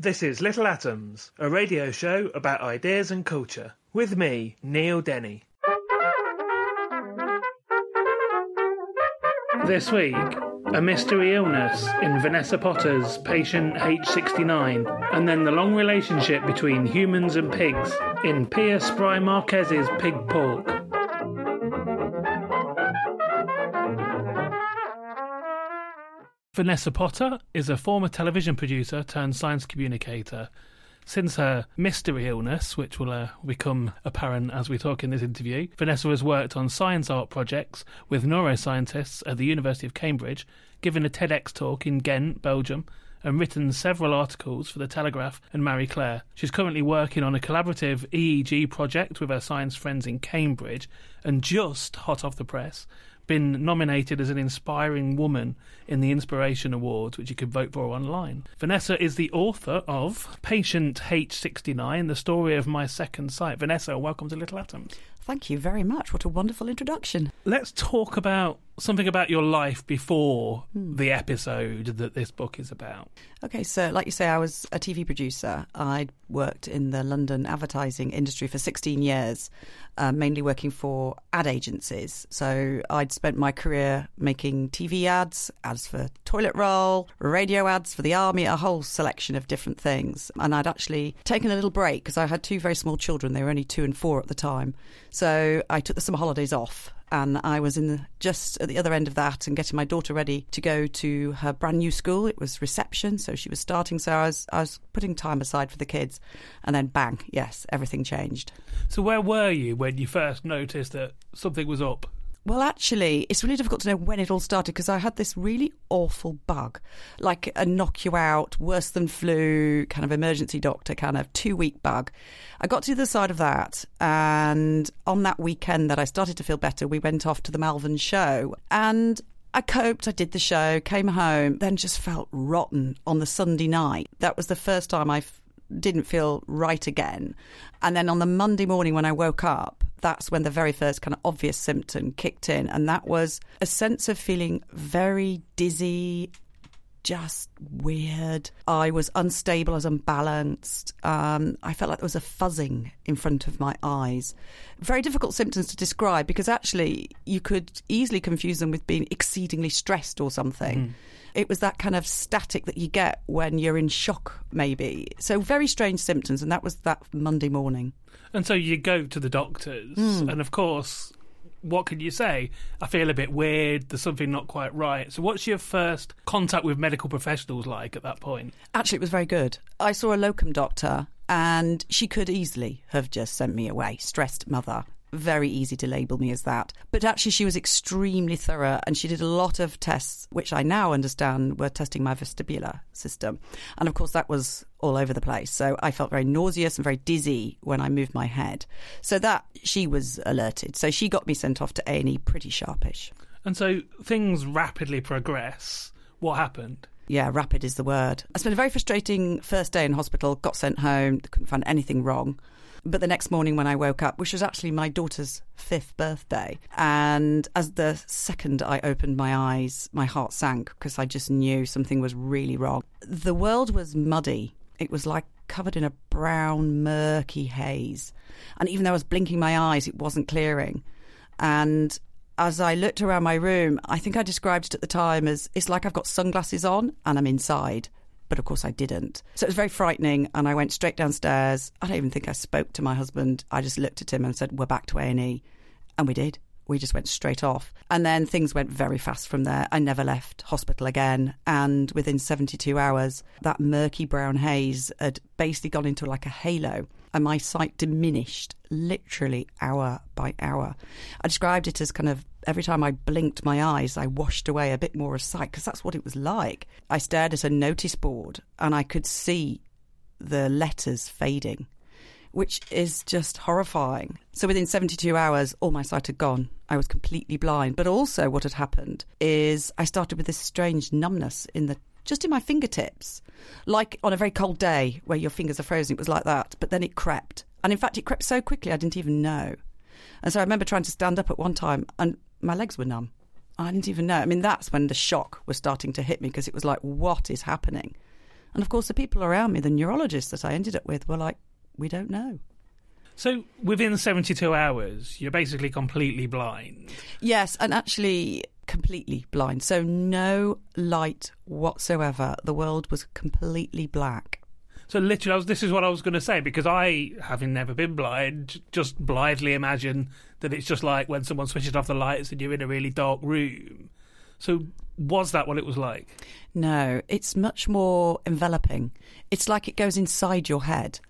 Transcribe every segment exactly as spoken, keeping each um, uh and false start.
This is Little Atoms, a radio show about ideas and culture, with me, Neil Denny. This week, a mystery illness in Vanessa Potter's Patient H sixty-nine, and then the long relationship between humans and pigs in Pia Spry-Marquez's Pig Pork. Vanessa Potter is a former television producer turned science communicator. Since her mystery illness, which will uh, become apparent as we talk in this interview, Vanessa has worked on science art projects with neuroscientists at the University of Cambridge, given a TEDx talk in Ghent, Belgium, and written several articles for The Telegraph and Marie Claire. She's currently working on a collaborative E E G project with her science friends in Cambridge, and just hot off the press, been nominated as an Inspiring Woman in the Inspiration Award, which you can vote for online. Vanessa is the author of Patient H sixty-nine, The Story of My Second Sight. Vanessa, welcome to Little Atoms. Thank you very much. What a wonderful introduction. Let's talk about something about your life before hmm. the episode that this book is about. Okay, so like you say, I was a T V producer. I worked in the London advertising industry for sixteen years, uh, mainly working for ad agencies. So I'd spent my career making T V ads, ads for toilet roll, radio ads for the army, a whole selection of different things. And I'd actually taken a little break because I had two very small children. They were only two and four at the time. So I took the summer holidays off, and I was in the, just at the other end of that and getting my daughter ready to go to her brand new school. It was reception, so she was starting. So I was, I was putting time aside for the kids. And then bang, yes, everything changed. So where were you when you first noticed that something was up? Well, actually, it's really difficult to know when it all started because I had this really awful bug, like a knock-you-out, worse-than-flu, kind of emergency doctor kind of two-week bug. I got to the side of that, and on that weekend that I started to feel better, we went off to the Malvern show, and I coped, I did the show, came home, then just felt rotten on the Sunday night. That was the first time I didn't feel right again. And then on the Monday morning when I woke up, that's when the very first kind of obvious symptom kicked in. And that was a sense of feeling very dizzy, just weird. I was unstable, I was unbalanced. Um, I felt like there was a fuzzing in front of my eyes. Very difficult symptoms to describe because actually you could easily confuse them with being exceedingly stressed or something. Mm. It was that kind of static that you get when you're in shock, maybe. So very strange symptoms, and that was that Monday morning. And so you go to the doctors, mm. and of course, what can you say? I feel a bit weird, there's something not quite right. So what's your first contact with medical professionals like at that point? Actually, it was very good. I saw a locum doctor, and she could easily have just sent me away, stressed mother. Very easy to label me as that. But actually she was extremely thorough and she did a lot of tests, which I now understand were testing my vestibular system. And of course that was all over the place. So I felt very nauseous and very dizzy when I moved my head. So that she was alerted. So she got me sent off to A and E pretty sharpish. And so things rapidly progress. What happened? Yeah, rapid is the word. I spent a very frustrating first day in hospital, got sent home, couldn't find anything wrong. But the next morning when I woke up, which was actually my daughter's fifth birthday, and as the second I opened my eyes, my heart sank because I just knew something was really wrong. The world was muddy. It was like covered in a brown, murky haze. And even though I was blinking my eyes, it wasn't clearing. And as I looked around my room, I think I described it at the time as, it's like I've got sunglasses on and I'm inside. But of course I didn't. So it was very frightening, and I went straight downstairs. I don't even think I spoke to my husband. I just looked at him and said, we're back to A and E. And we did. We just went straight off. And then things went very fast from there. I never left hospital again. And within seventy-two hours, that murky brown haze had basically gone into like a halo. And my sight diminished literally hour by hour. I described it as kind of, every time I blinked my eyes, I washed away a bit more of sight, because that's what it was like. I stared at a notice board and I could see the letters fading, which is just horrifying. So within seventy-two hours, all my sight had gone. I was completely blind. But also what had happened is I started with this strange numbness in the just in my fingertips, like on a very cold day where your fingers are frozen. It was like that. But then it crept. And in fact, it crept so quickly I didn't even know. And so I remember trying to stand up at one time and my legs were numb. I didn't even know. I mean, that's when the shock was starting to hit me, because it was like, what is happening? And of course, the people around me, the neurologists that I ended up with, were like, we don't know. So within seventy-two hours, you're basically completely blind. Yes, and actually completely blind. So no light whatsoever. The world was completely black. So literally, I was, this is what I was going to say, because I, having never been blind, just blithely imagine that it's just like when someone switches off the lights and you're in a really dark room. So was that what it was like? No, it's much more enveloping. It's like it goes inside your head.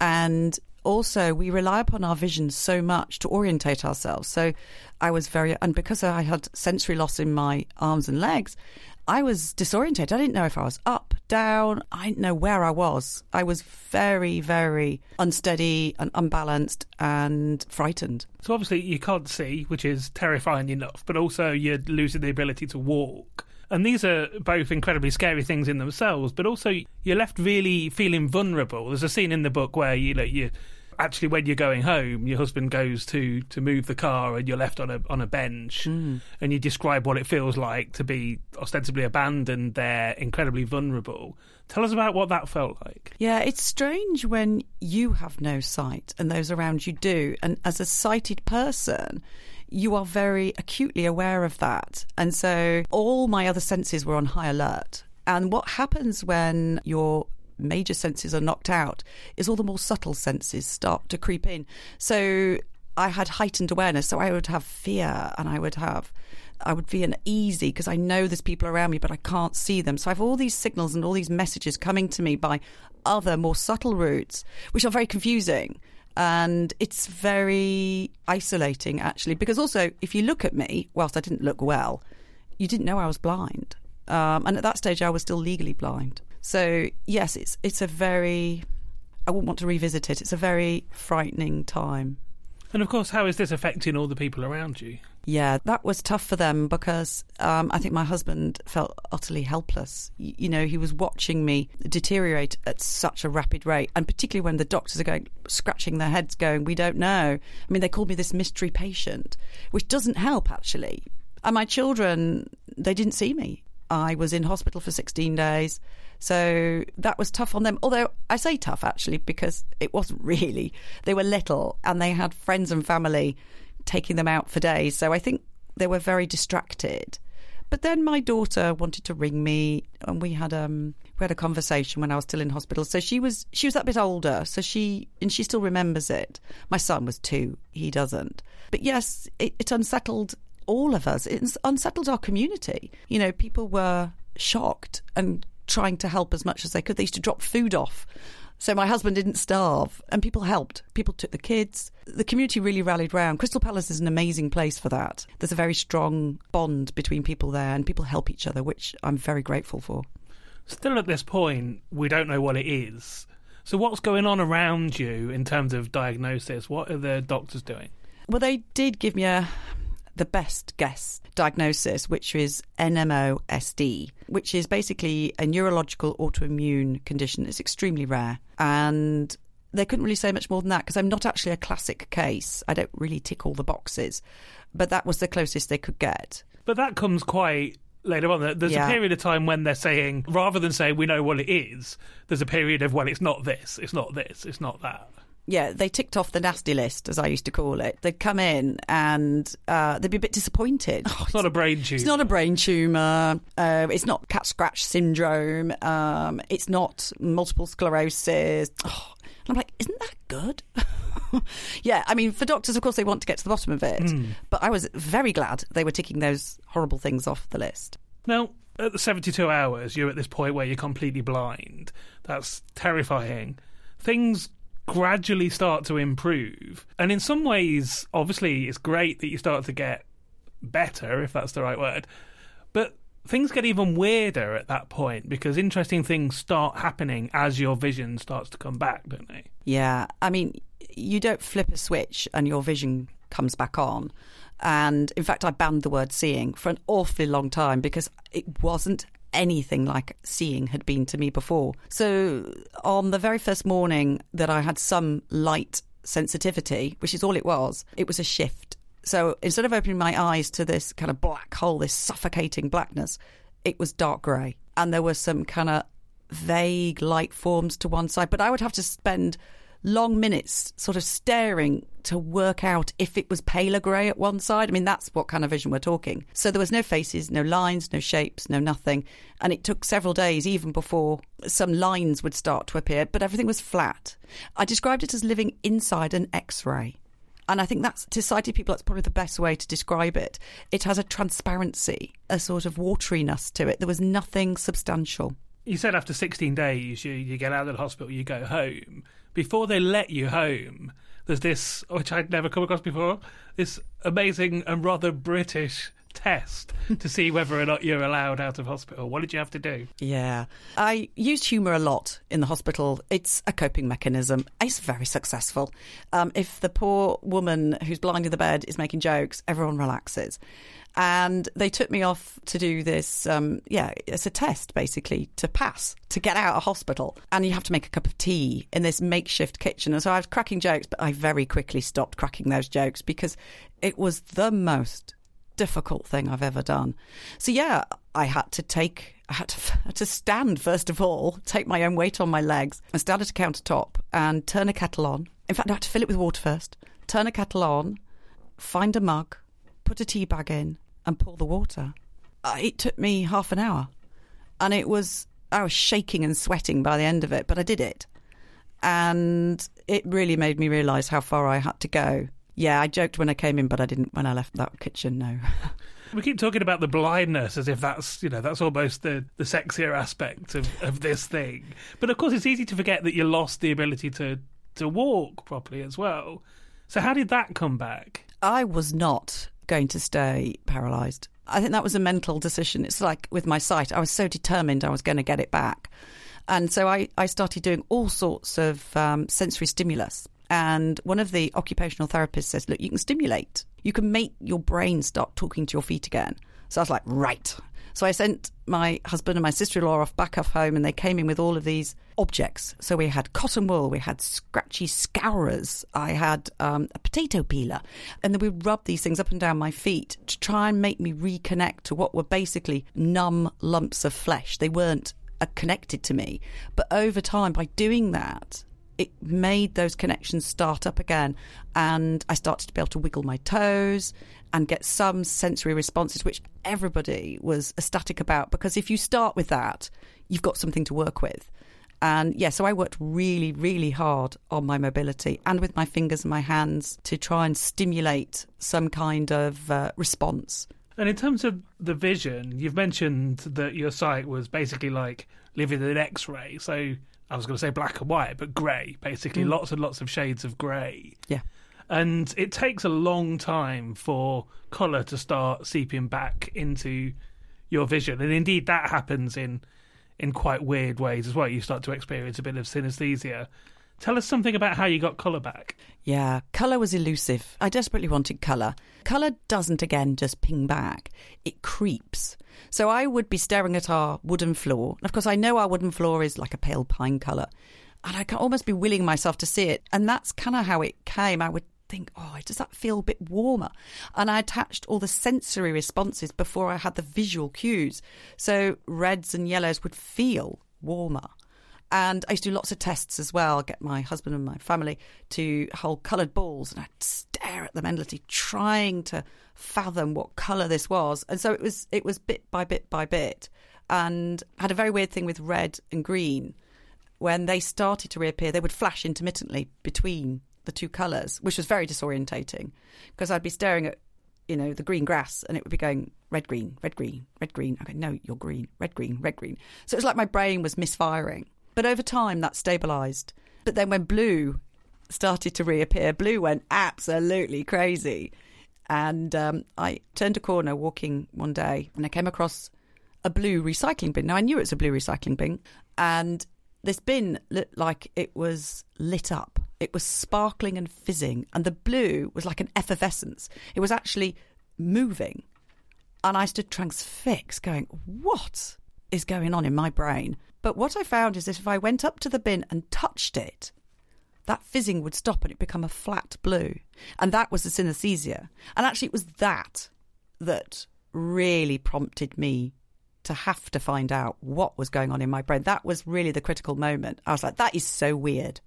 And also, we rely upon our vision so much to orientate ourselves. So I was very, and because I had sensory loss in my arms and legs, I was disorientated. I didn't know if I was up, down. I didn't know where I was. I was very, very unsteady and unbalanced and frightened. So obviously you can't see, which is terrifying enough, but also you're losing the ability to walk. And these are both incredibly scary things in themselves, but also you're left really feeling vulnerable. There's a scene in the book where, you know, you actually, when you're going home, your husband goes to to move the car and you're left on a on a bench, mm. and you describe what it feels like to be ostensibly abandoned there, incredibly vulnerable. Tell us about what that felt like. Yeah, it's strange when you have no sight and those around you do. And as a sighted person, you are very acutely aware of that. And so all my other senses were on high alert. And what happens when your major senses are knocked out is all the more subtle senses start to creep in. So I had heightened awareness. So I would have fear and I would have, I would be uneasy because I know there's people around me, but I can't see them. So I have all these signals and all these messages coming to me by other more subtle routes, which are very confusing. And it's very isolating, actually, because also if you look at me, whilst I didn't look well, you didn't know I was blind. Um, and at that stage, I was still legally blind. So, yes, it's it's a very, I wouldn't want to revisit it. It's a very frightening time. And of course, how is this affecting all the people around you? Yeah, that was tough for them because um, I think my husband felt utterly helpless. You, you know, he was watching me deteriorate at such a rapid rate. And particularly when the doctors are going, scratching their heads going, we don't know. I mean, they called me this mystery patient, which doesn't help, actually. And my children, they didn't see me. I was in hospital for sixteen days. So that was tough on them. Although I say tough, actually, because it wasn't really. They were little and they had friends and family taking them out for days. So I think they were very distracted. But then my daughter wanted to ring me and we had um we had a conversation when I was still in hospital. So she was she was that bit older, so she and she still remembers it. My son was two, he doesn't. But yes, it, it unsettled all of us. It unsettled our community. You know, people were shocked and trying to help as much as they could. They used to drop food off. So my husband didn't starve and people helped. People took the kids. The community really rallied round. Crystal Palace is an amazing place for that. There's a very strong bond between people there and people help each other, which I'm very grateful for. Still at this point, we don't know what it is. So what's going on around you in terms of diagnosis? What are the doctors doing? Well, they did give me a... the best guess diagnosis, which is N M O S D, which is basically a neurological autoimmune condition. It's extremely rare. And they couldn't really say much more than that because I'm not actually a classic case. I don't really tick all the boxes. But that was the closest they could get. But that comes quite later on. There's yeah. a period of time when they're saying, rather than saying we know what it is, there's a period of, well, it's not this, it's not this, it's not that. yeah, they ticked off the nasty list, as I used to call it. They'd come in and uh, they'd be a bit disappointed. Oh, it's not a brain tumour. It's not a brain tumour. Uh, it's not cat scratch syndrome. Um, it's not multiple sclerosis. Oh, and I'm like, isn't that good? Yeah, I mean, for doctors, of course, they want to get to the bottom of it. Mm. But I was very glad they were ticking those horrible things off the list. Now, at the seventy-two hours, you're at this point where you're completely blind. That's terrifying. Things gradually start to improve. And in some ways, obviously, it's great that you start to get better, if that's the right word. But things get even weirder at that point, because interesting things start happening as your vision starts to come back, don't they? Yeah. I mean, you don't flip a switch and your vision comes back on. And in fact, I banned the word seeing for an awfully long time, because it wasn't anything like seeing had been to me before. So on the very first morning that I had some light sensitivity, which is all it was, it was a shift. So instead of opening my eyes to this kind of black hole, this suffocating blackness, it was dark grey. And there were some kind of vague light forms to one side. But I would have to spend long minutes sort of staring to work out if it was paler grey at one side. I mean, that's what kind of vision we're talking. So there was no faces, no lines, no shapes, no nothing. And it took several days even before some lines would start to appear, but everything was flat. I described it as living inside an X-ray. And I think that's, to sighted people, that's probably the best way to describe it. It has a transparency, a sort of wateriness to it. There was nothing substantial. You said after sixteen days, you, you get out of the hospital, you go home. Before they let you home, there's this, which I'd never come across before, this amazing and rather British test to see whether or not you're allowed out of hospital. What did you have to do? Yeah. I used humour a lot in the hospital. It's a coping mechanism. It's very successful. Um, if the poor woman who's blind in the bed is making jokes, everyone relaxes. And they took me off to do this, um, yeah, it's a test, basically, to pass, to get out of hospital. And you have to make a cup of tea in this makeshift kitchen. And so I was cracking jokes, but I very quickly stopped cracking those jokes, because it was the most difficult thing I've ever done. So yeah, I had to take, I had to, had to stand first of all, take my own weight on my legs, and stand at a countertop and turn a kettle on. In fact, I had to fill it with water first, turn a kettle on, find a mug, put a tea bag in, and pour the water. Uh, it took me half an hour, and it was I was shaking and sweating by the end of it, but I did it, and it really made me realise how far I had to go. Yeah, I joked when I came in, but I didn't when I left that kitchen, no. We keep talking about the blindness as if that's, you know, that's almost the, the sexier aspect of, of this thing. But of course, it's easy to forget that you lost the ability to, to walk properly as well. So how did that come back? I was not going to stay paralysed. I think that was a mental decision. It's like with my sight, I was so determined I was going to get it back. And so I, I started doing all sorts of um, sensory stimulus. And one of the occupational therapists says, look, you can stimulate. You can make your brain start talking to your feet again. So I was like, right. So I sent my husband and my sister-in-law off back off home, and they came in with all of these objects. So we had cotton wool, we had scratchy scourers, I had um, a potato peeler. And then we rubbed these things up and down my feet to try and make me reconnect to what were basically numb lumps of flesh. They weren't uh, connected to me. But over time, by doing that, it made those connections start up again, and I started to be able to wiggle my toes and get some sensory responses, which everybody was ecstatic about, because if you start with that, you've got something to work with. And yeah, so I worked really, really hard on my mobility and with my fingers and my hands to try and stimulate some kind of uh, response. And in terms of the vision, you've mentioned that your sight was basically like living in an X-ray, so I was going to say black and white, but grey, basically. Mm. Lots and lots of shades of grey. Yeah. And it takes a long time for colour to start seeping back into your vision. And indeed, that happens in in quite weird ways as well. You start to experience a bit of synesthesia. Tell us something about how you got colour back. Yeah, colour was elusive. I desperately wanted colour. Colour doesn't, again, just ping back. It creeps. So I would be staring at our wooden floor. And of course, I know our wooden floor is like a pale pine colour. And I can almost be willing myself to see it. And that's kind of how it came. I would think, oh, does that feel a bit warmer? And I attached all the sensory responses before I had the visual cues. So reds and yellows would feel warmer. And I used to do lots of tests as well, get my husband and my family to hold coloured balls, and I'd stare at them endlessly, trying to fathom what colour this was. And so it was it was bit by bit by bit. And I had a very weird thing with red and green. When they started to reappear, they would flash intermittently between the two colours, which was very disorientating, because I'd be staring at, you know, the green grass, and it would be going red, green, red, green, red, green. I go, no, you're green, red, green, red, green. So it was like my brain was misfiring. But over time, that stabilised. But then when blue started to reappear, blue went absolutely crazy. And um, I turned a corner walking one day, and I came across a blue recycling bin. Now, I knew it was a blue recycling bin, and this bin looked like it was lit up. It was sparkling and fizzing, and the blue was like an effervescence. It was actually moving. And I stood transfixed, going, what is going on in my brain? But what I found is that if I went up to the bin and touched it, that fizzing would stop and it become a flat blue. And that was the synesthesia. And actually, it was that that really prompted me to have to find out what was going on in my brain. That was really the critical moment. I was like, that is so weird.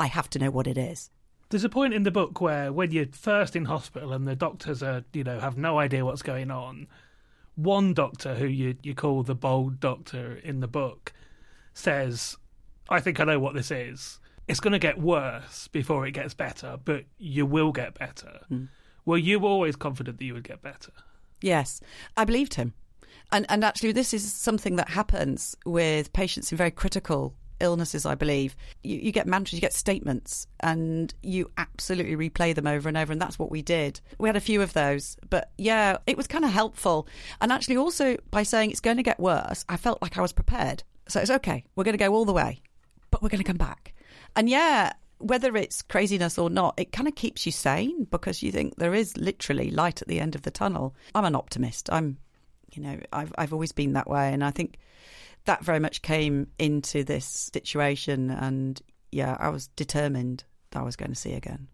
I have to know what it is. There's a point in the book where when you're first in hospital and the doctors are, you know, have no idea what's going on, one doctor, who you, you call the bold doctor in the book, says, I think I know what this is. It's going to get worse before it gets better, but you will get better. Mm. Were you always confident that you would get better? Yes, I believed him. And and actually, this is something that happens with patients in very critical illnesses, I believe. You, you get mantras, you get statements, and you absolutely replay them over and over. And that's what we did. We had a few of those. But yeah, it was kind of helpful. And actually, also, by saying it's going to get worse, I felt like I was prepared. So it's OK, we're going to go all the way, but we're going to come back. And yeah, whether it's craziness or not, it kind of keeps you sane, because you think there is literally light at the end of the tunnel. I'm an optimist. I'm You know, I've I've always been that way. And I think that very much came into this situation. And yeah, I was determined that I was going to see again.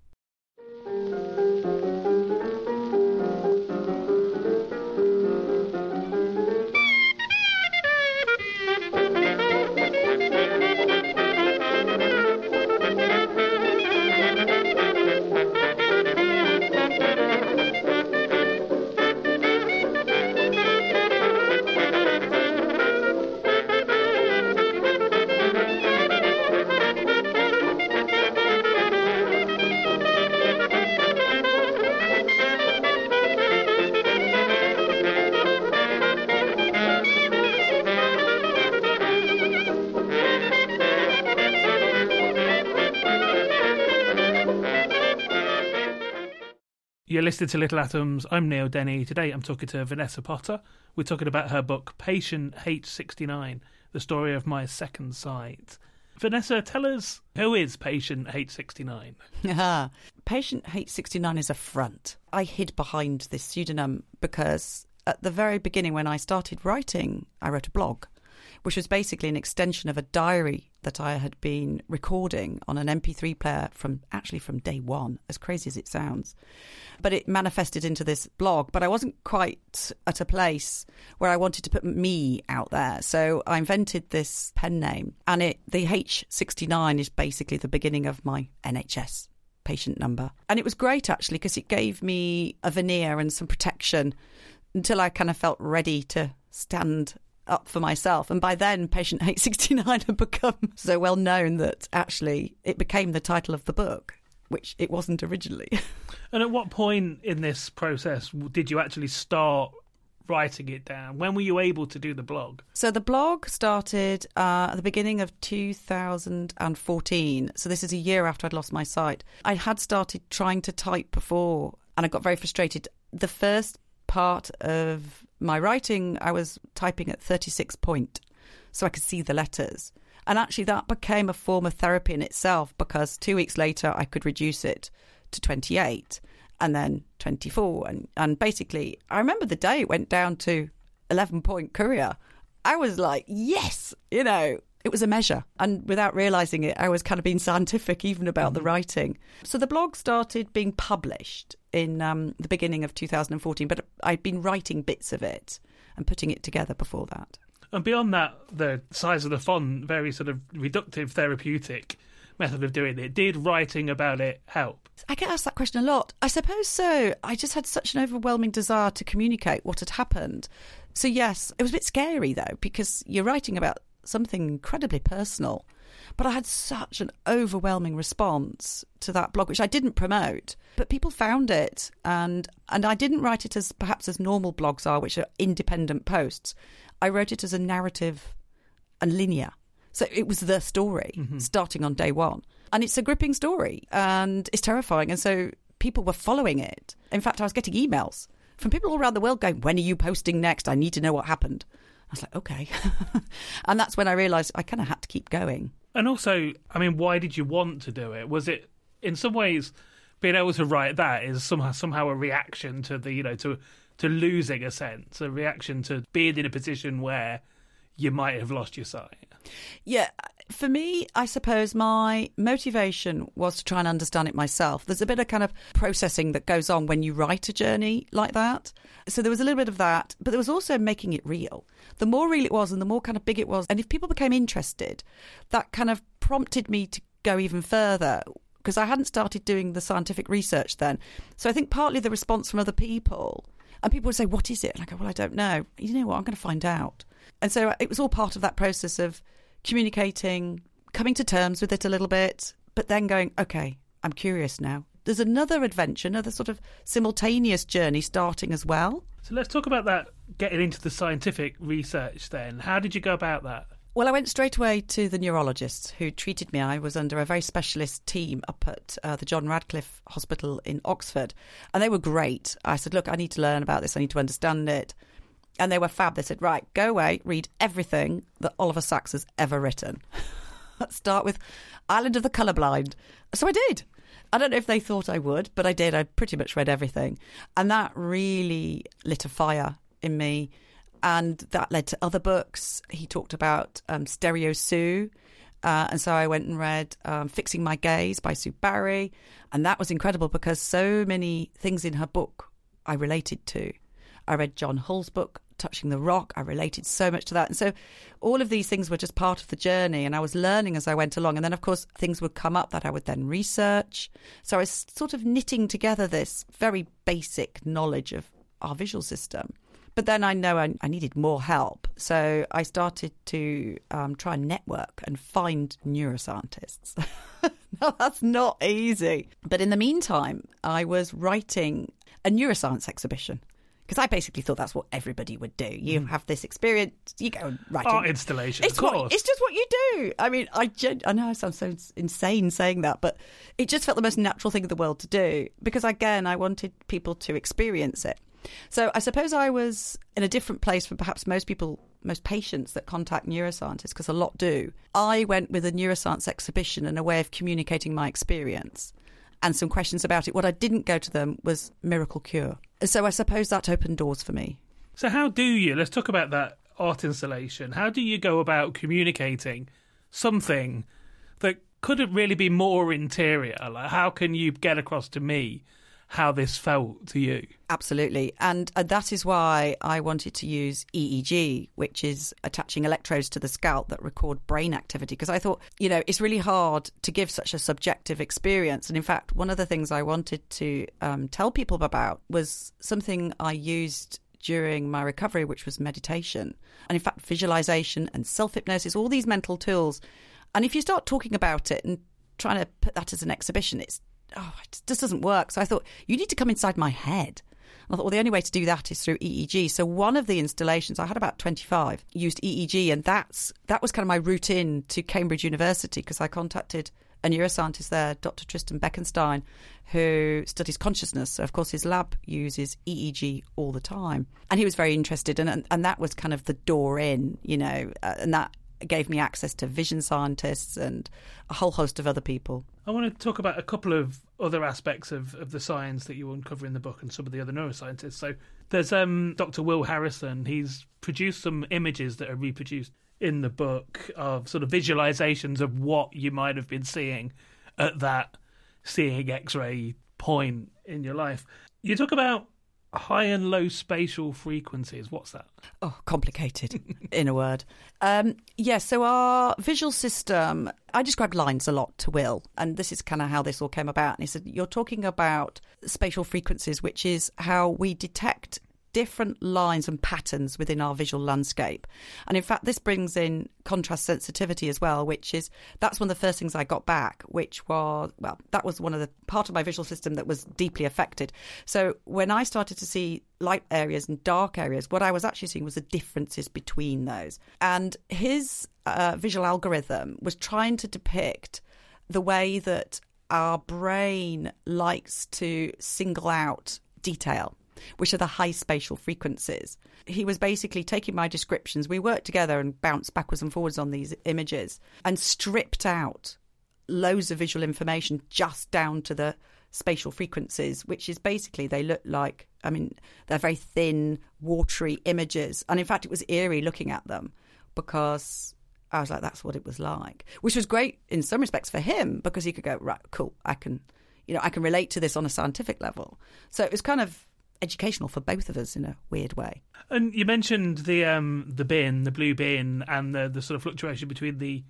You're listening to Little Atoms. I'm Neil Denny. Today I'm talking to Vanessa Potter. We're talking about her book, Patient H sixty-nine, The Story of My Second Sight. Vanessa, tell us, who is Patient H sixty-nine? Yeah. Patient H sixty-nine is a front. I hid behind this pseudonym because at the very beginning when I started writing, I wrote a blog, which was basically an extension of a diary that I had been recording on an M P three player from actually from day one, as crazy as it sounds. But it manifested into this blog. But I wasn't quite at a place where I wanted to put me out there. So I invented this pen name. And it the H sixty-nine is basically the beginning of my N H S patient number. And it was great, actually, because it gave me a veneer and some protection until I kind of felt ready to stand up for myself. And by then, Patient H sixty-nine had become so well known that actually it became the title of the book, which it wasn't originally. And at what point in this process did you actually start writing it down? When were you able to do the blog? So the blog started uh, at the beginning of two thousand fourteen. So this is a year after I'd lost my sight. I had started trying to type before, and I got very frustrated. The first part of my writing, I was typing at thirty-six point, so I could see the letters. And actually that became a form of therapy in itself, because two weeks later I could reduce it to twenty-eight and then twenty-four. And, and basically, I remember the day it went down to eleven point courier. I was like, yes, you know, it was a measure. And without realising it, I was kind of being scientific even about mm-hmm. the writing. So the blog started being published in um, the beginning of two thousand fourteen, but I'd been writing bits of it and putting it together before that. And beyond that, the size of the font, very sort of reductive therapeutic method of doing it. Did writing about it help? I get asked that question a lot. I suppose so. I just had such an overwhelming desire to communicate what had happened. So yes, it was a bit scary though, because you're writing about something incredibly personal. But I had such an overwhelming response to that blog, which I didn't promote, but people found it. And and I didn't write it as perhaps as normal blogs are, which are independent posts. I wrote it as a narrative and linear. So it was the story mm-hmm. starting on day one. And it's a gripping story and it's terrifying. And so people were following it. In fact, I was getting emails from people all around the world going, when are you posting next? I need to know what happened. I was like, OK. And that's when I realised I kind of had to keep going. And also, I mean, why did you want to do it? Was it, in some ways, being able to write that is somehow somehow a reaction to the, you know, to to losing a sense, a reaction to being in a position where you might have lost your sight? Yeah, for me, I suppose my motivation was to try and understand it myself. There's a bit of kind of processing that goes on when you write a journey like that. So there was a little bit of that, but there was also making it real. The more real it was and the more kind of big it was, and if people became interested, that kind of prompted me to go even further, because I hadn't started doing the scientific research then. So I think partly the response from other people, and people would say, what is it? And I go, well, I don't know. You know what? I'm going to find out. And so it was all part of that process of communicating, coming to terms with it a little bit, but then going, OK, I'm curious now. There's another adventure, another sort of simultaneous journey starting as well. So let's talk about that, getting into the scientific research then. How did you go about that? Well, I went straight away to the neurologist who treated me. I was under a very specialist team up at uh, the John Radcliffe Hospital in Oxford, and they were great. I said, look, I need to learn about this. I need to understand it. And they were fab. They said, right, go away, read everything that Oliver Sacks has ever written. Let's start with Island of the Colorblind. So I did. I don't know if they thought I would, but I did. I pretty much read everything. And that really lit a fire in me. And that led to other books. He talked about um, Stereo Sue. Uh, and so I went and read um, Fixing My Gaze by Sue Barry. And that was incredible because so many things in her book I related to. I read John Hull's book, Touching the Rock. I related so much to that. And so all of these things were just part of the journey and I was learning as I went along. And then, of course, things would come up that I would then research. So I was sort of knitting together this very basic knowledge of our visual system. But then I know I, I needed more help. So I started to um, try and network and find neuroscientists. No, that's not easy. But in the meantime, I was writing a neuroscience exhibition. Because I basically thought that's what everybody would do. You mm. have this experience, you go right. Art installation, it's of course. What, it's just what you do. I mean, I, gen- I know I sound so insane saying that, but it just felt the most natural thing in the world to do. Because again, I wanted people to experience it. So I suppose I was in a different place from perhaps most people, most patients that contact neuroscientists, because a lot do. I went with a neuroscience exhibition and a way of communicating my experience. And some questions about it. What I didn't go to them was Miracle Cure. So I suppose that opened doors for me. So how do you, let's talk about that art installation. How do you go about communicating something that couldn't really be more interior? Like, how can you get across to me how this felt to you? Absolutely. And, and that is why I wanted to use E E G, which is attaching electrodes to the scalp that record brain activity. Because I thought, you know, it's really hard to give such a subjective experience. And in fact, one of the things I wanted to um, tell people about was something I used during my recovery, which was meditation. And in fact, visualization and self-hypnosis, all these mental tools. And if you start talking about it and trying to put that as an exhibition, it's oh, it just doesn't work. So I thought, you need to come inside my head. And I thought, well, the only way to do that is through E E G. So one of the installations, I had about twenty-five, used E E G. And that's that was kind of my route in to Cambridge University, because I contacted a neuroscientist there, Doctor Tristan Beckenstein, who studies consciousness. So, of course, his lab uses E E G all the time. And he was very interested. And, and, and that was kind of the door in, you know, uh, and that gave me access to vision scientists and a whole host of other people. I want to talk about a couple of other aspects of, of the science that you uncover in the book and some of the other neuroscientists. So there's um, Doctor Will Harrison. He's produced some images that are reproduced in the book of sort of visualizations of what you might have been seeing at that seeing X-ray point in your life. You talk about High and low spatial frequencies. What's that? Oh, complicated, in a word. Um, yes, yeah, so our visual system, I describe lines a lot to Will, and this is kind of how this all came about. And he said, you're talking about spatial frequencies, which is how we detect different lines and patterns within our visual landscape. And in fact, this brings in contrast sensitivity as well, which is, that's one of the first things I got back, which was, well, that was one of the part of my visual system that was deeply affected. So when I started to see light areas and dark areas, what I was actually seeing was the differences between those. And his uh, visual algorithm was trying to depict the way that our brain likes to single out detail, which are the high spatial frequencies. He was basically taking my descriptions. We worked together and bounced backwards and forwards on these images and stripped out loads of visual information just down to the spatial frequencies, which is basically, they look like, I mean, they're very thin, watery images. And in fact, it was eerie looking at them because I was like, that's what it was like, which was great in some respects for him because he could go, right, cool, I can, you know, I can relate to this on a scientific level. So it was kind of educational for both of us in a weird way. And you mentioned the um, the bin, the blue bin, and the, the sort of fluctuation between the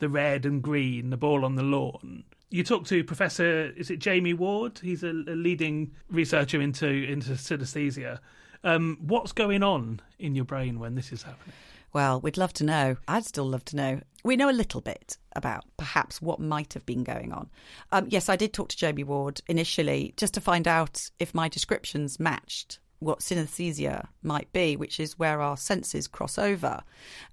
the red and green, the ball on the lawn. You talked to Professor, is it Jamie Ward? He's a, a leading researcher into into synesthesia. Um, what's going on in your brain when this is happening? Well, we'd love to know. I'd still love to know. We know a little bit about perhaps what might have been going on. Um, yes, I did talk to Jamie Ward initially just to find out if my descriptions matched what synesthesia might be, which is where our senses cross over.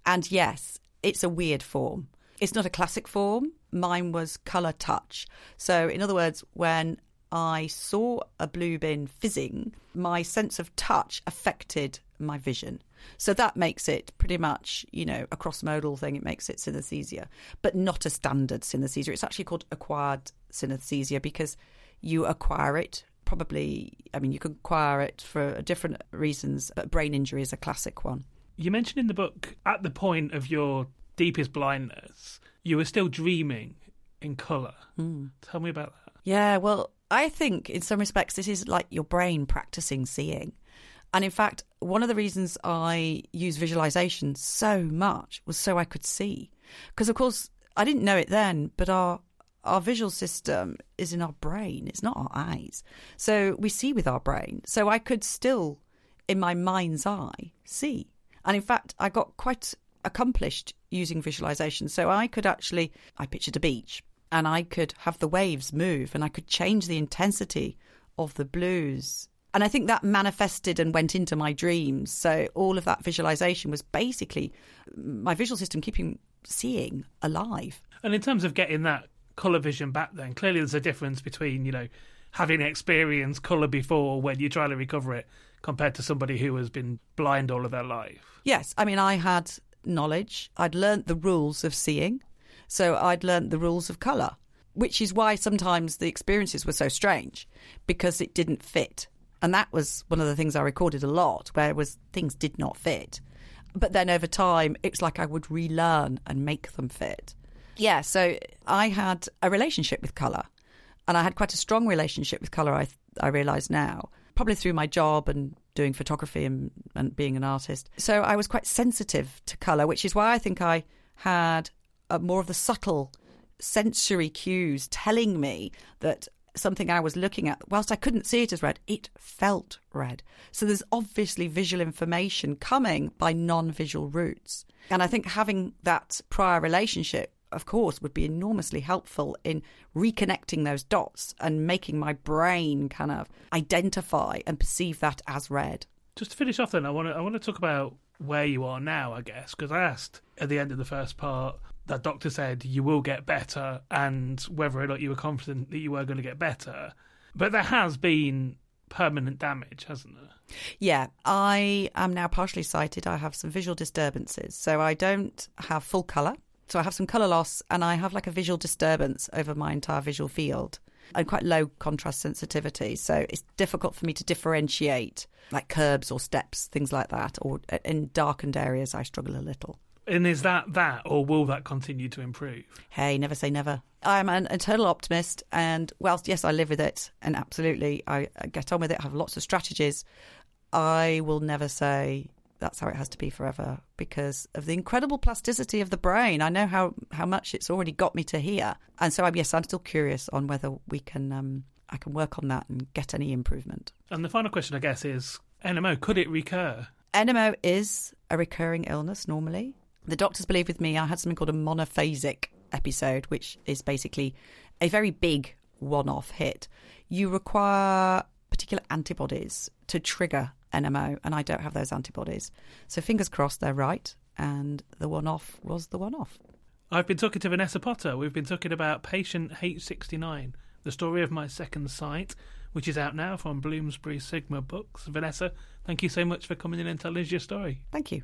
And yes, it's a weird form. It's not a classic form. Mine was colour touch. So in other words, when I saw a blue bin fizzing, my sense of touch affected my vision. So that makes it pretty much, you know, a cross-modal thing. It makes it synesthesia, but not a standard synesthesia. It's actually called acquired synesthesia because you acquire it probably, I mean, you can acquire it for different reasons, but brain injury is a classic one. You mentioned in the book, at the point of your deepest blindness, you were still dreaming in colour. Mm. Tell me about that. Yeah, well, I think in some respects, this is like your brain practising seeing. And in fact, one of the reasons I use visualisation so much was so I could see. Because, of course, I didn't know it then, but our our visual system is in our brain. It's not our eyes. So we see with our brain. So I could still, in my mind's eye, see. And in fact, I got quite accomplished using visualisation. So I could actually, I pictured a beach and I could have the waves move and I could change the intensity of the blues. And I think that manifested and went into my dreams. So all of that visualisation was basically my visual system keeping seeing alive. And in terms of getting that colour vision back then, clearly there's a difference between, you know, having experienced colour before when you try to recover it compared to somebody who has been blind all of their life. Yes. I mean, I had knowledge. I'd learnt the rules of seeing. So I'd learnt the rules of colour, which is why sometimes the experiences were so strange because it didn't fit. And that was one of the things I recorded a lot, where it was things did not fit. But then over time, it's like I would relearn and make them fit. Yeah, so I had a relationship with colour. And I had quite a strong relationship with colour, I I realise now, probably through my job and doing photography and, and being an artist. So I was quite sensitive to colour, which is why I think I had a, more of the subtle sensory cues telling me that something I was looking at, whilst I couldn't see it as red, it felt red. So there's obviously visual information coming by non-visual routes. And I think having that prior relationship, of course, would be enormously helpful in reconnecting those dots and making my brain kind of identify and perceive that as red. Just to finish off then, I want to, I want to talk about where you are now, I guess, because I asked at the end of the first part, that doctor said you will get better and whether or not you were confident that you were going to get better. But there has been permanent damage, hasn't there? Yeah, I am now partially sighted. I have some visual disturbances. So I don't have full colour. So I have some colour loss and I have like a visual disturbance over my entire visual field and quite low contrast sensitivity. So it's difficult for me to differentiate like curbs or steps, things like that. Or in darkened areas, I struggle a little. And is that that, or will that continue to improve? Hey, never say never. I'm an eternal optimist, and whilst, yes, I live with it, and absolutely, I get on with it, have lots of strategies, I will never say that's how it has to be forever because of the incredible plasticity of the brain. I know how, how much it's already got me to here. And so, I'm, yes, I'm still curious on whether we can um, I can work on that and get any improvement. And the final question, I guess, is N M O, could it recur? N M O is a recurring illness normally. The doctors believe with me, I had something called a monophasic episode, which is basically a very big one-off hit. You require particular antibodies to trigger N M O, and I don't have those antibodies. So fingers crossed they're right, and the one-off was the one-off. I've been talking to Vanessa Potter. We've been talking about Patient H sixty-nine, the story of my second sight, which is out now from Bloomsbury Sigma Books. Vanessa, thank you so much for coming in and telling us your story. Thank you.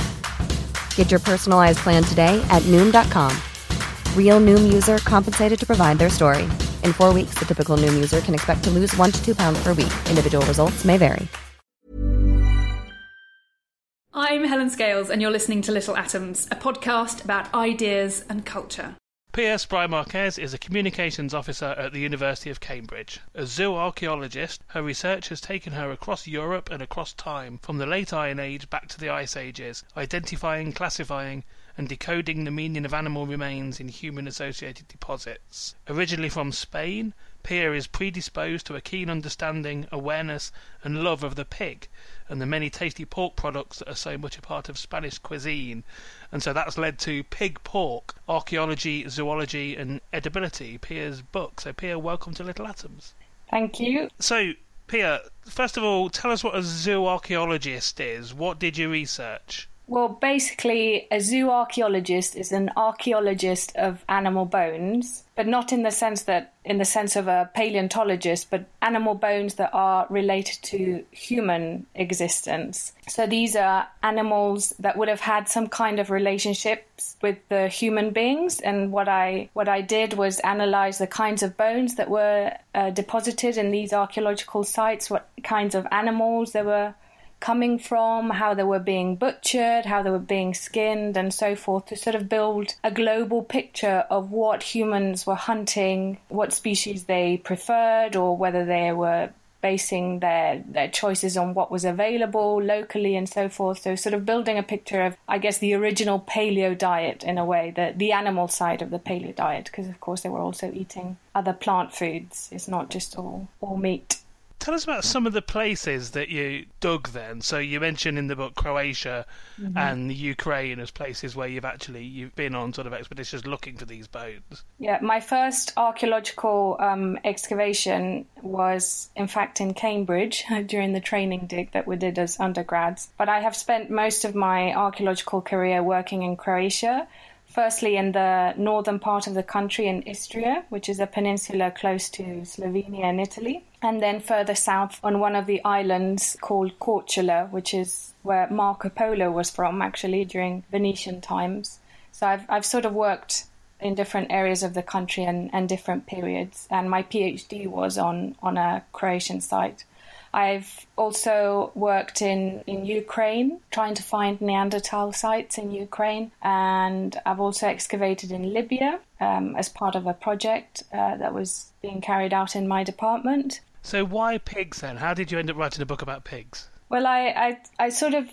Get your personalized plan today at Noom dot com. Real Noom user compensated to provide their story. In four weeks, the typical Noom user can expect to lose one to two pounds per week. Individual results may vary. I'm Helen Scales, and you're listening to Little Atoms, a podcast about ideas and culture. Pia Spry-Marquez is a communications officer at the University of Cambridge. A zooarchaeologist, her research has taken her across Europe and across time, from the late Iron Age back to the Ice Ages, identifying, classifying and decoding the meaning of animal remains in human-associated deposits. Originally from Spain, Pia is predisposed to a keen understanding, awareness and love of the pig and the many tasty pork products that are so much a part of Spanish cuisine. And so that's led to Pig Pork, Archaeology, Zoology and Edibility, Pia's book. So Pia, welcome to Little Atoms. Thank you. So Pia, first of all, tell us what a zooarchaeologist is. What did you research? Well, basically, a zooarchaeologist is an archaeologist of animal bones, but not in the sense that, in the sense of a paleontologist, but animal bones that are related to human existence. So these are animals that would have had some kind of relationships with the human beings. And what I what I did was analyze the kinds of bones that were uh, deposited in these archaeological sites, what kinds of animals there were coming from, how they were being butchered, how they were being skinned and so forth, to sort of build a global picture of what humans were hunting, what species they preferred, or whether they were basing their, their choices on what was available locally and so forth. So sort of building a picture of, I guess, the original paleo diet in a way, the, the animal side of the paleo diet, because of course they were also eating other plant foods. It's not just all, all meat. Tell us about some of the places that you dug then. So you mentioned in the book Croatia mm-hmm. and Ukraine as places where you've actually you've been on sort of expeditions looking for these bones. Yeah, my first archaeological um, excavation was in fact in Cambridge during the training dig that we did as undergrads. But I have spent most of my archaeological career working in Croatia. Firstly, in the northern part of the country in Istria, which is a peninsula close to Slovenia and Italy, and then further south on one of the islands called Korčula, which is where Marco Polo was from, actually, during Venetian times. So I've I've sort of worked in different areas of the country and, and different periods, and my PhD was on, on a Croatian site. I've also worked in, in Ukraine, trying to find Neanderthal sites in Ukraine. And I've also excavated in Libya um, as part of a project uh, that was being carried out in my department. So why pigs then? How did you end up writing a book about pigs? Well, I, I, I sort of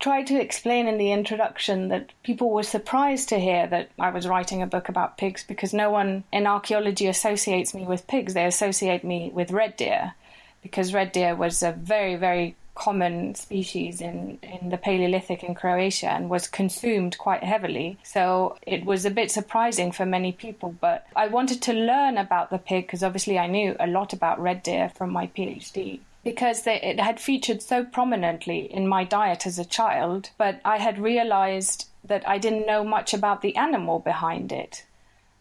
tried to explain in the introduction that people were surprised to hear that I was writing a book about pigs because no one in archaeology associates me with pigs. They associate me with red deer, because red deer was a very, very common species in, in the Paleolithic in Croatia and was consumed quite heavily. So it was a bit surprising for many people. But I wanted to learn about the pig because obviously I knew a lot about red deer from my PhD, because they, it had featured so prominently in my diet as a child. But I had realized that I didn't know much about the animal behind it.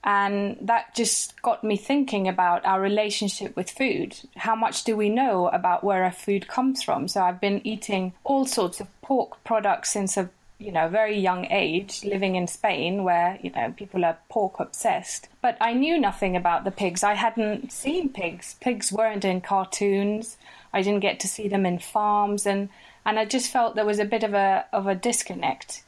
And that just got me thinking about our relationship with food. How much do we know about where our food comes from? So I've been eating all sorts of pork products since a you know very young age, living in Spain where you know people are pork obsessed. But I knew nothing about the pigs. I hadn't seen pigs. Pigs weren't in cartoons. I didn't get to see them in farms, and, and I just felt there was a bit of a of a disconnect.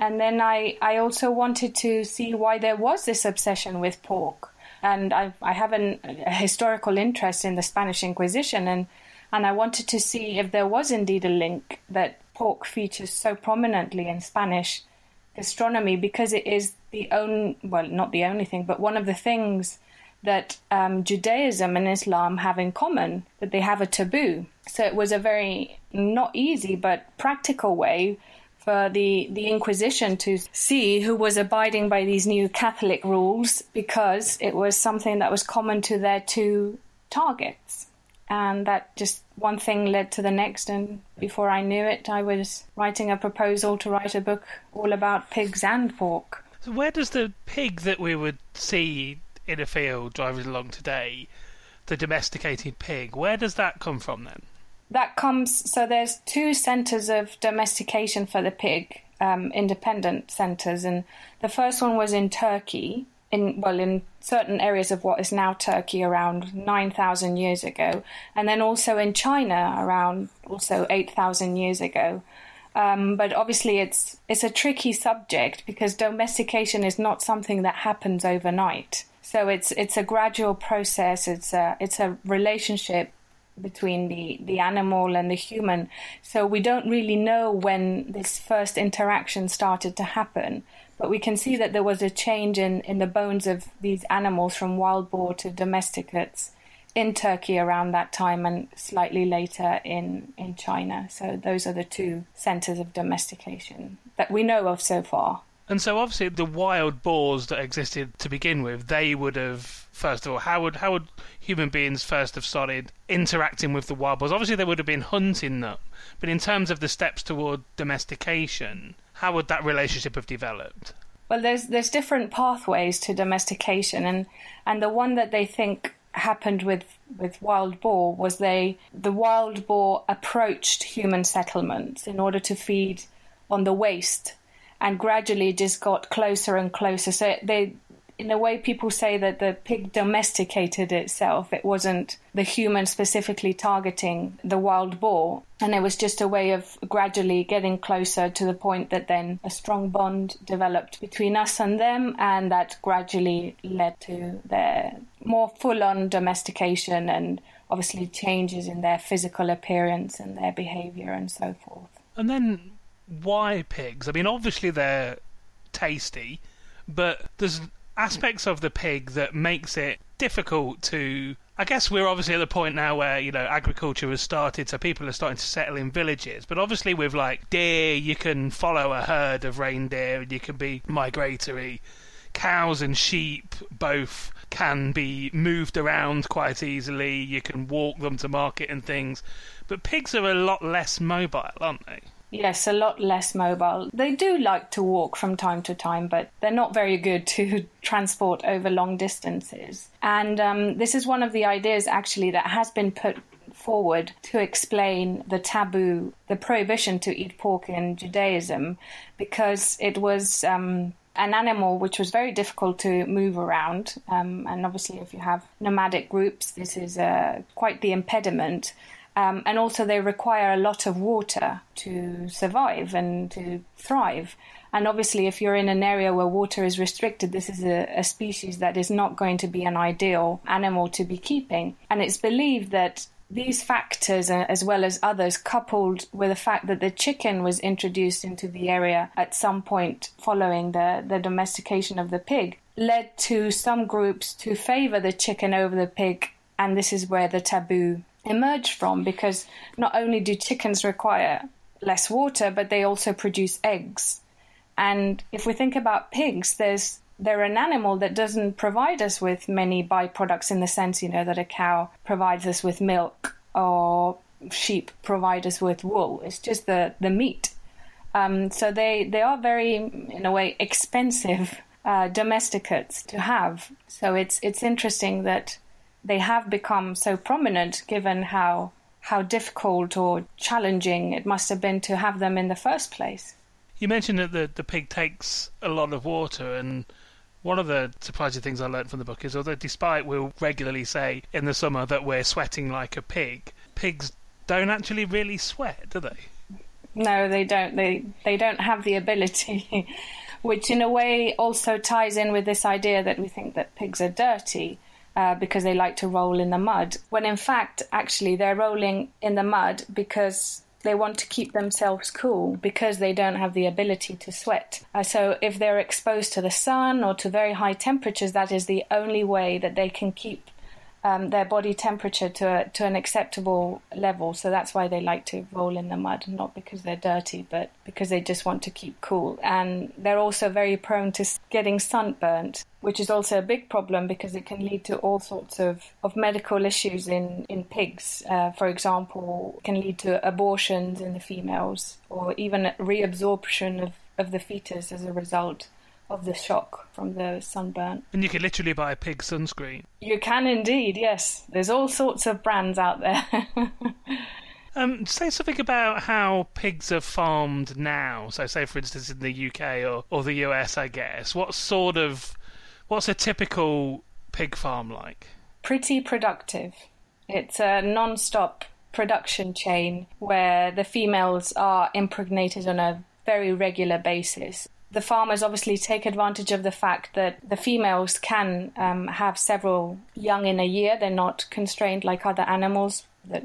And then I, I also wanted to see why there was this obsession with pork. And I I have an, a historical interest in the Spanish Inquisition, and, and I wanted to see if there was indeed a link that pork features so prominently in Spanish gastronomy, because it is the only, well, not the only thing, but one of the things that um, Judaism and Islam have in common, that they have a taboo. So it was a very not easy but practical way for the, the Inquisition to see who was abiding by these new Catholic rules, because it was something that was common to their two targets. And that just one thing led to the next. And before I knew it, I was writing a proposal to write a book all about pigs and pork. So where does the pig that we would see in a field driving along today, the domesticated pig, where does that come from then? That comes, so there's two centres of domestication for the pig, um, independent centres, and the first one was in Turkey, in well, in certain areas of what is now Turkey around nine thousand years ago, and then also in China around also eight thousand years ago. Um, but obviously it's it's a tricky subject because domestication is not something that happens overnight. So it's it's a gradual process, it's a, it's a relationship between the, the animal and the human. So we don't really know when this first interaction started to happen, but we can see that there was a change in, in the bones of these animals from wild boar to domesticates in Turkey around that time and slightly later in, in China. So those are the two centres of domestication that we know of so far. And so obviously the wild boars that existed to begin with, they would have, first of all, how would how would human beings first have started interacting with the wild boars? Obviously they would have been hunting them, but in terms of the steps toward domestication, how would that relationship have developed? Well, there's there's different pathways to domestication, and, and the one that they think happened with, with wild boar was they the wild boar approached human settlements in order to feed on the waste, and gradually just got closer and closer. So they, in a way, people say that the pig domesticated itself. It wasn't the human specifically targeting the wild boar. And it was just a way of gradually getting closer to the point that then a strong bond developed between us and them, and that gradually led to their more full-on domestication and obviously changes in their physical appearance and their behaviour and so forth. And then why pigs? I mean, obviously they're tasty, but there's aspects of the pig that makes it difficult to I guess we're obviously at the point now where, you know, agriculture has started, so people are starting to settle in villages. But obviously with, like, deer, you can follow a herd of reindeer and you can be migratory. Cows and sheep both can be moved around quite easily. You can walk them to market and things. But pigs are a lot less mobile, aren't they? Yes, a lot less mobile. They do like to walk from time to time, but they're not very good to transport over long distances. And um, this is one of the ideas, actually, that has been put forward to explain the taboo, the prohibition to eat pork in Judaism, because it was um, an animal which was very difficult to move around. Um, and obviously, if you have nomadic groups, this is uh, quite the impediment. Um, and also they require a lot of water to survive and to thrive. And obviously if you're in an area where water is restricted, this is a, a species that is not going to be an ideal animal to be keeping. And it's believed that these factors, as well as others, coupled with the fact that the chicken was introduced into the area at some point following the, the domestication of the pig, led to some groups to favour the chicken over the pig. And this is where the taboo emerge from, because not only do chickens require less water, but they also produce eggs. And if we think about pigs, there's they're an animal that doesn't provide us with many byproducts in the sense, you know, that a cow provides us with milk or sheep provide us with wool. It's just the, the meat. Um, so they, they are very, in a way, expensive uh, domesticates to have. So it's it's interesting that they have become so prominent given how how difficult or challenging it must have been to have them in the first place. You mentioned that the, the pig takes a lot of water, and one of the surprising things I learned from the book is, although despite we'll regularly say in the summer that we're sweating like a pig, pigs don't actually really sweat, do they? No, they don't. They, they don't have the ability, which in a way also ties in with this idea that we think that pigs are dirty. Uh, because they like to roll in the mud, when in fact, actually, they're rolling in the mud because they want to keep themselves cool, because they don't have the ability to sweat. Uh, so if they're exposed to the sun or to very high temperatures, that is the only way that they can keep um, their body temperature to, a, to an acceptable level. So that's why they like to roll in the mud, not because they're dirty, but because they just want to keep cool. And they're also very prone to getting sunburnt, which is also a big problem because it can lead to all sorts of, of medical issues in, in pigs. Uh, for example, it can lead to abortions in the females or even reabsorption of, of the fetus as a result of the shock from the sunburn. And you can literally buy a pig sunscreen. You can indeed, yes. There's all sorts of brands out there. Um, say something about how pigs are farmed now. So say, for instance, in the U K or, or the U S, I guess. What sort of What's a typical pig farm like? Pretty productive. It's a non-stop production chain where the females are impregnated on a very regular basis. The farmers obviously take advantage of the fact that the females can um, have several young in a year. They're not constrained like other animals that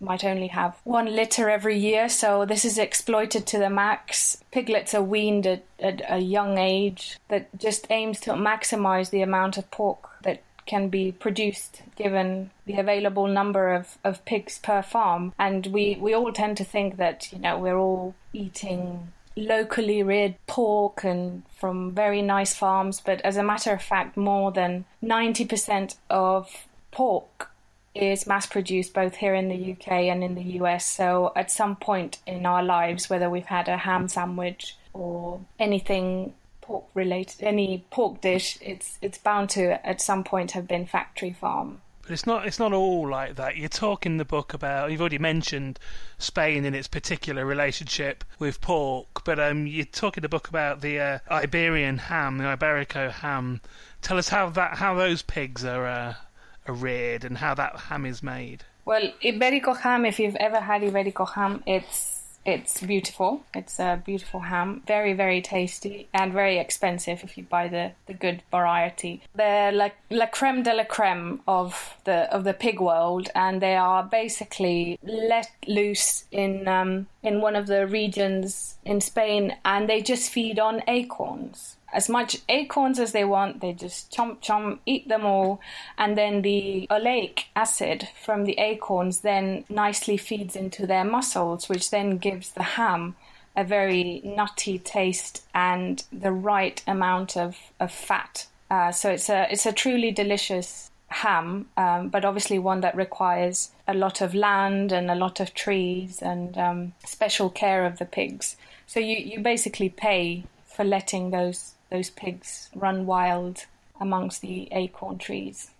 might only have one litter every year. So this is exploited to the max. Piglets are weaned at, at a young age that just aims to maximise the amount of pork that can be produced given the available number of, of pigs per farm. And we, we all tend to think that, you know, we're all eating locally reared pork and from very nice farms. But as a matter of fact, more than ninety percent of pork is mass-produced both here in the U K and in the U S. So at some point in our lives, whether we've had a ham sandwich or anything pork-related, any pork dish, it's it's bound to at some point have been factory farm. But it's not it's not all like that. You talk in the book about, you've already mentioned Spain and its particular relationship with pork, but um, you talk in the book about the uh, Iberian ham, the Iberico ham. Tell us how that how those pigs are. Uh, Are reared and how that ham is made. Well, Iberico ham, if you've ever had Iberico ham, it's it's beautiful. It's a beautiful ham, very, very tasty and very expensive if you buy the, the good variety. They're like la creme de la creme of the of the pig world, and they are basically let loose in um, in one of the regions in Spain, and they just feed on acorns. as much acorns as they want. They just chomp, chomp, eat them all. And then the oleic acid from the acorns then nicely feeds into their muscles, which then gives the ham a very nutty taste and the right amount of, of fat. Uh, so it's a it's a truly delicious ham, um, but obviously one that requires a lot of land and a lot of trees and um, special care of the pigs. So you, you basically pay for letting those those pigs run wild amongst the acorn trees.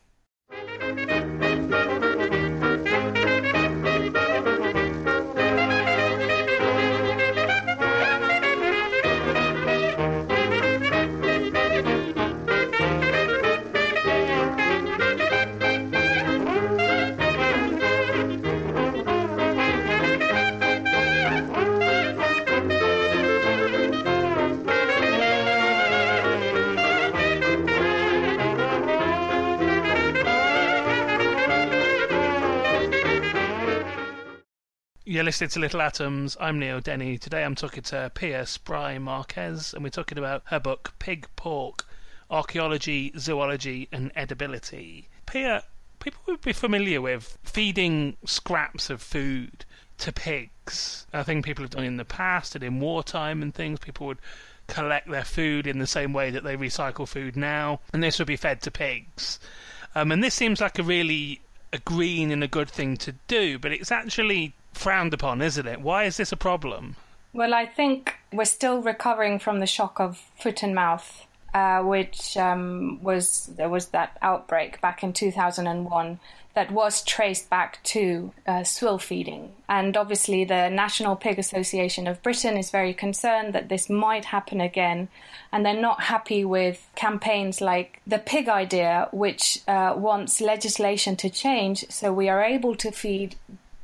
You're listening to Little Atoms. I'm Neil Denny. Today I'm talking to Pia Spry-Marquez, and we're talking about her book Pig Pork, Archaeology, Zoology and Edibility. Pia, people would be familiar with feeding scraps of food to pigs. I think people have done it in the past and in wartime and things. People would collect their food in the same way that they recycle food now, and this would be fed to pigs. Um, and this seems like a really a green and a good thing to do, but it's actually frowned upon, isn't it? Why is this a problem? Well, I think we're still recovering from the shock of foot and mouth, uh, which um, was there was that outbreak back in two thousand one that was traced back to uh, swill feeding. And obviously the National Pig Association of Britain is very concerned that this might happen again. And they're not happy with campaigns like the pig idea, which uh, wants legislation to change so we are able to feed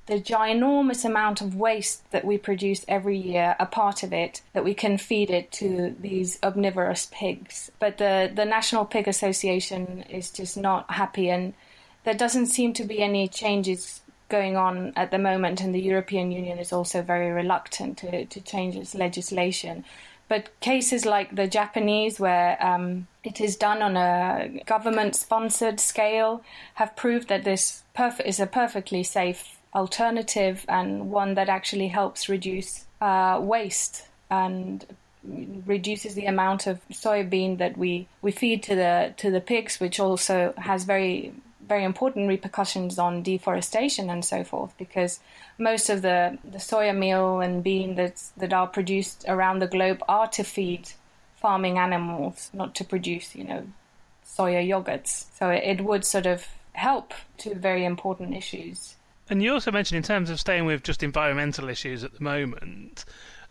the ginormous amount of waste that we produce every year, a part of it, that we can feed it to these omnivorous pigs. But the, the National Pig Association is just not happy, and there doesn't seem to be any changes going on at the moment, and the European Union is also very reluctant to, to change its legislation. But cases like the Japanese, where um, it is done on a government-sponsored scale, have proved that this perf- is a perfectly safe alternative and one that actually helps reduce uh, waste and reduces the amount of soybean that we, we feed to the to the pigs, which also has very very important repercussions on deforestation and so forth, because most of the, the soya meal and bean that's, that are produced around the globe are to feed farming animals, not to produce, you know, soya yogurts. So it, it would sort of help two very important issues. And you also mentioned, in terms of staying with just environmental issues at the moment,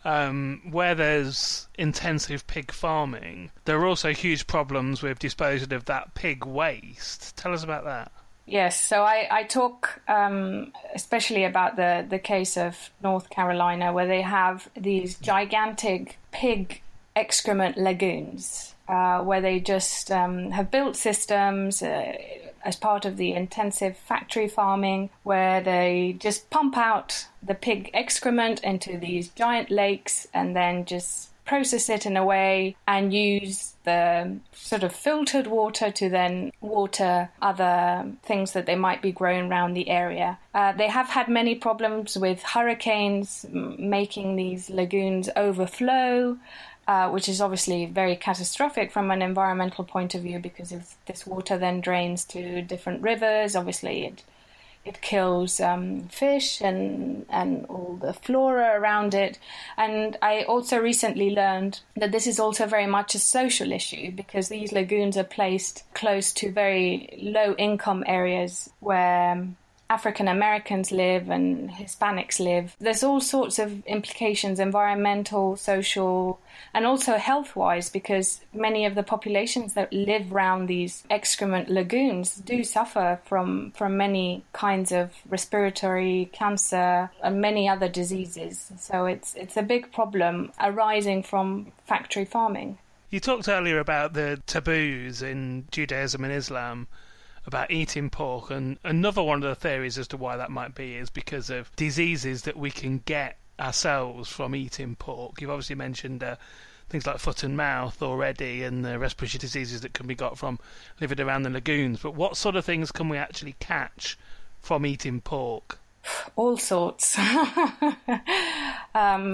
um, where there's intensive pig farming, there are also huge problems with disposing of that pig waste. Tell us about that. Yes, so I, I talk um, especially about the, the case of North Carolina, where they have these gigantic pig excrement lagoons, uh, where they just um, have built systems uh, as part of the intensive factory farming, where they just pump out the pig excrement into these giant lakes and then just process it in a way and use the sort of filtered water to then water other things that they might be growing around the area. Uh, they have had many problems with hurricanes making these lagoons overflow, Uh, which is obviously very catastrophic from an environmental point of view, because if this water then drains to different rivers, obviously it it kills um, fish and and all the flora around it. And I also recently learned that this is also very much a social issue, because these lagoons are placed close to very low-income areas where African Americans live and Hispanics live. There's all sorts of implications, environmental, social, and also health-wise, because many of the populations that live around these excrement lagoons do suffer from, from many kinds of respiratory cancer and many other diseases. So it's it's a big problem arising from factory farming. You talked earlier about the taboos in Judaism and Islam about eating pork, and another one of the theories as to why that might be is because of diseases that we can get ourselves from eating pork. You've obviously mentioned uh, things like foot and mouth already, and the respiratory diseases that can be got from living around the lagoons. But what sort of things can we actually catch from eating pork? All sorts. um,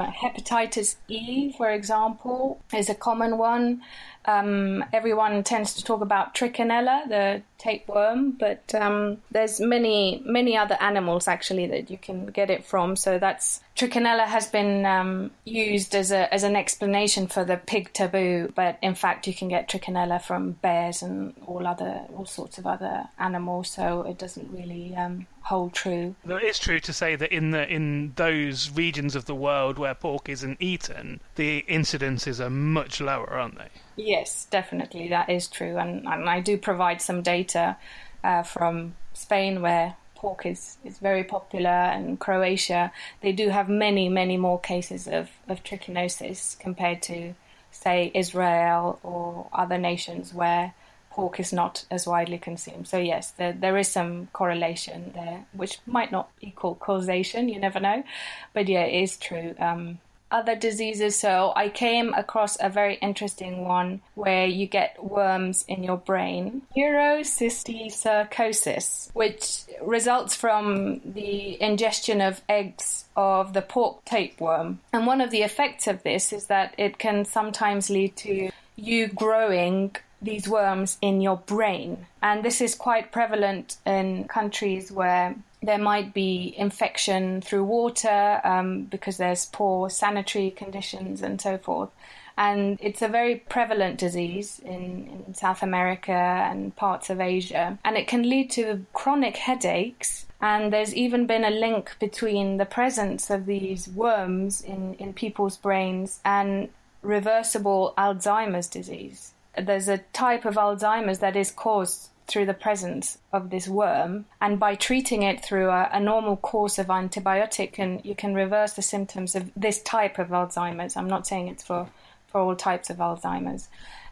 hepatitis E, for example, is a common one. Um, everyone tends to talk about trichinella, the tapeworm, but um, there's many, many other animals actually that you can get it from. So that's trichinella has been um, used as a as an explanation for the pig taboo, but in fact you can get trichinella from bears and all other all sorts of other animals. So it doesn't really um, hold true. Though it is true to say that in the in those regions of the world where pork isn't eaten, the incidences are much lower, aren't they? Yes, definitely, that is true. And, and I do provide some data uh, from Spain, where pork is, is very popular, and Croatia. They do have many, many more cases of, of trichinosis compared to, say, Israel or other nations where pork is not as widely consumed. So yes, there, there is some correlation there, which might not equal causation, you never know. But yeah, it is true. Um Other diseases. So I came across a very interesting one where you get worms in your brain, neurocysticercosis, which results from the ingestion of eggs of the pork tapeworm. And one of the effects of this is that it can sometimes lead to you growing these worms in your brain. And this is quite prevalent in countries where there might be infection through water um, because there's poor sanitary conditions and so forth. And it's a very prevalent disease in, in South America and parts of Asia. And it can lead to chronic headaches. And there's even been a link between the presence of these worms in, in people's brains and reversible Alzheimer's disease. There's a type of Alzheimer's that is caused through the presence of this worm, and by treating it through a, a normal course of antibiotic, and you can reverse the symptoms of this type of Alzheimer's. I'm not saying it's for, for all types of Alzheimer's.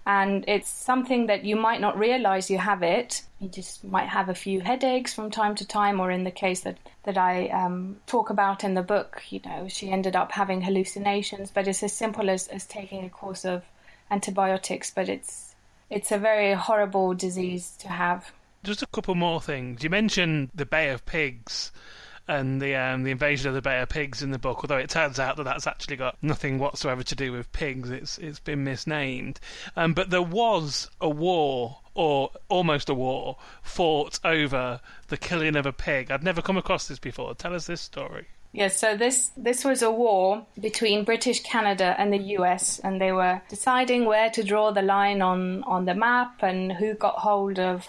And it's something that you might not realize you have it. You just might have a few headaches from time to time, or in the case that, that I um, talk about in the book, you know, she ended up having hallucinations, but it's as simple as, as taking a course of antibiotics, but it's It's a very horrible disease to have. Just a couple more things. You mentioned the Bay of Pigs and the um, the invasion of the Bay of Pigs in the book, although it turns out that that's actually got nothing whatsoever to do with pigs. It's It's been misnamed. Um, but there was a war, or almost a war, fought over the killing of a pig. I'd never come across this before. Tell us this story. Yes, so this, this was a war between British Canada and the U S, and they were deciding where to draw the line on, on the map and who got hold of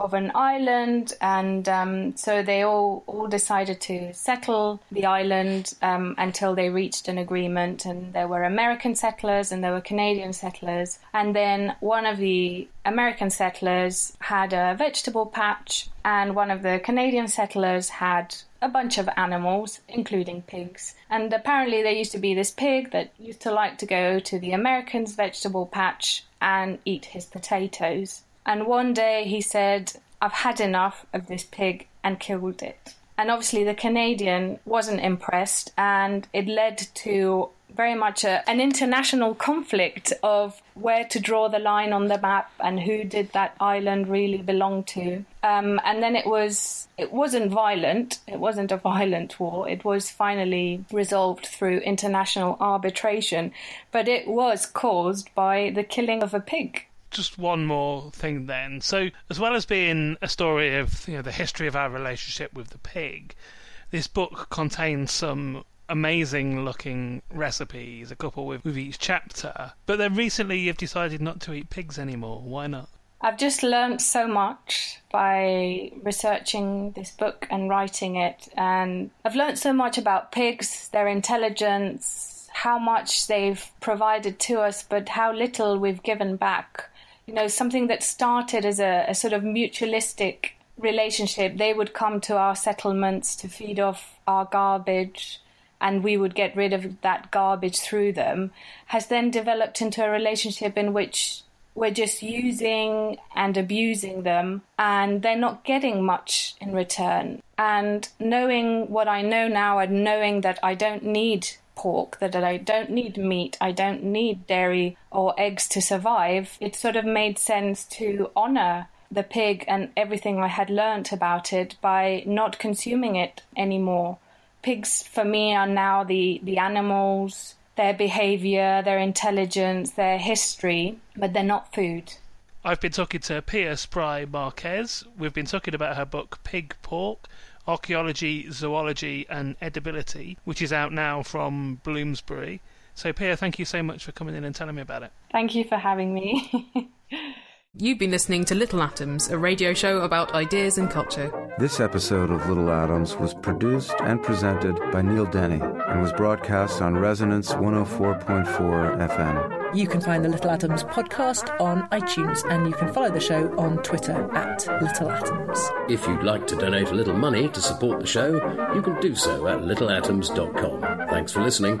of an island. And um, so they all, all decided to settle the island um, until they reached an agreement. And there were American settlers and there were Canadian settlers. And then one of the American settlers had a vegetable patch, and one of the Canadian settlers had a bunch of animals, including pigs. And apparently there used to be this pig that used to like to go to the American's vegetable patch and eat his potatoes. And one day he said, "I've had enough of this pig," and killed it. And obviously the Canadian wasn't impressed, and it led to very much a, an international conflict of where to draw the line on the map and who did that island really belong to. Um, and then it was, it wasn't violent. It wasn't a violent war. It was finally resolved through international arbitration, but it was caused by the killing of a pig. Just one more thing then. So as well as being a story of, you know, the history of our relationship with the pig, this book contains some amazing looking recipes, a couple with, with each chapter. But then recently you've decided not to eat pigs anymore. Why not? I've just learned so much by researching this book and writing it. And I've learned so much about pigs, their intelligence, how much they've provided to us, but how little we've given back. You know, something that started as a, a sort of mutualistic relationship. They would come to our settlements to feed off our garbage, and we would get rid of that garbage through them, has then developed into a relationship in which we're just using and abusing them, and they're not getting much in return. And knowing what I know now, and knowing that I don't need pork, that I don't need meat, I don't need dairy or eggs to survive, it sort of made sense to honour the pig and everything I had learnt about it by not consuming it anymore. Pigs, for me, are now the, the animals, their behaviour, their intelligence, their history, but they're not food. I've been talking to Pia Spry-Marquez. We've been talking about her book Pig Pork, Archaeology, Zoology and Edibility, which is out now from Bloomsbury. So Pia, thank you so much for coming in and telling me about it. Thank you for having me. You've been listening to Little Atoms, a radio show about ideas and culture. This episode of Little Atoms was produced and presented by Neil Denny and was broadcast on Resonance one oh four point four F M. You can find the Little Atoms podcast on iTunes, and you can follow the show on Twitter at Little Atoms. If you'd like to donate a little money to support the show, you can do so at little atoms dot com. Thanks for listening.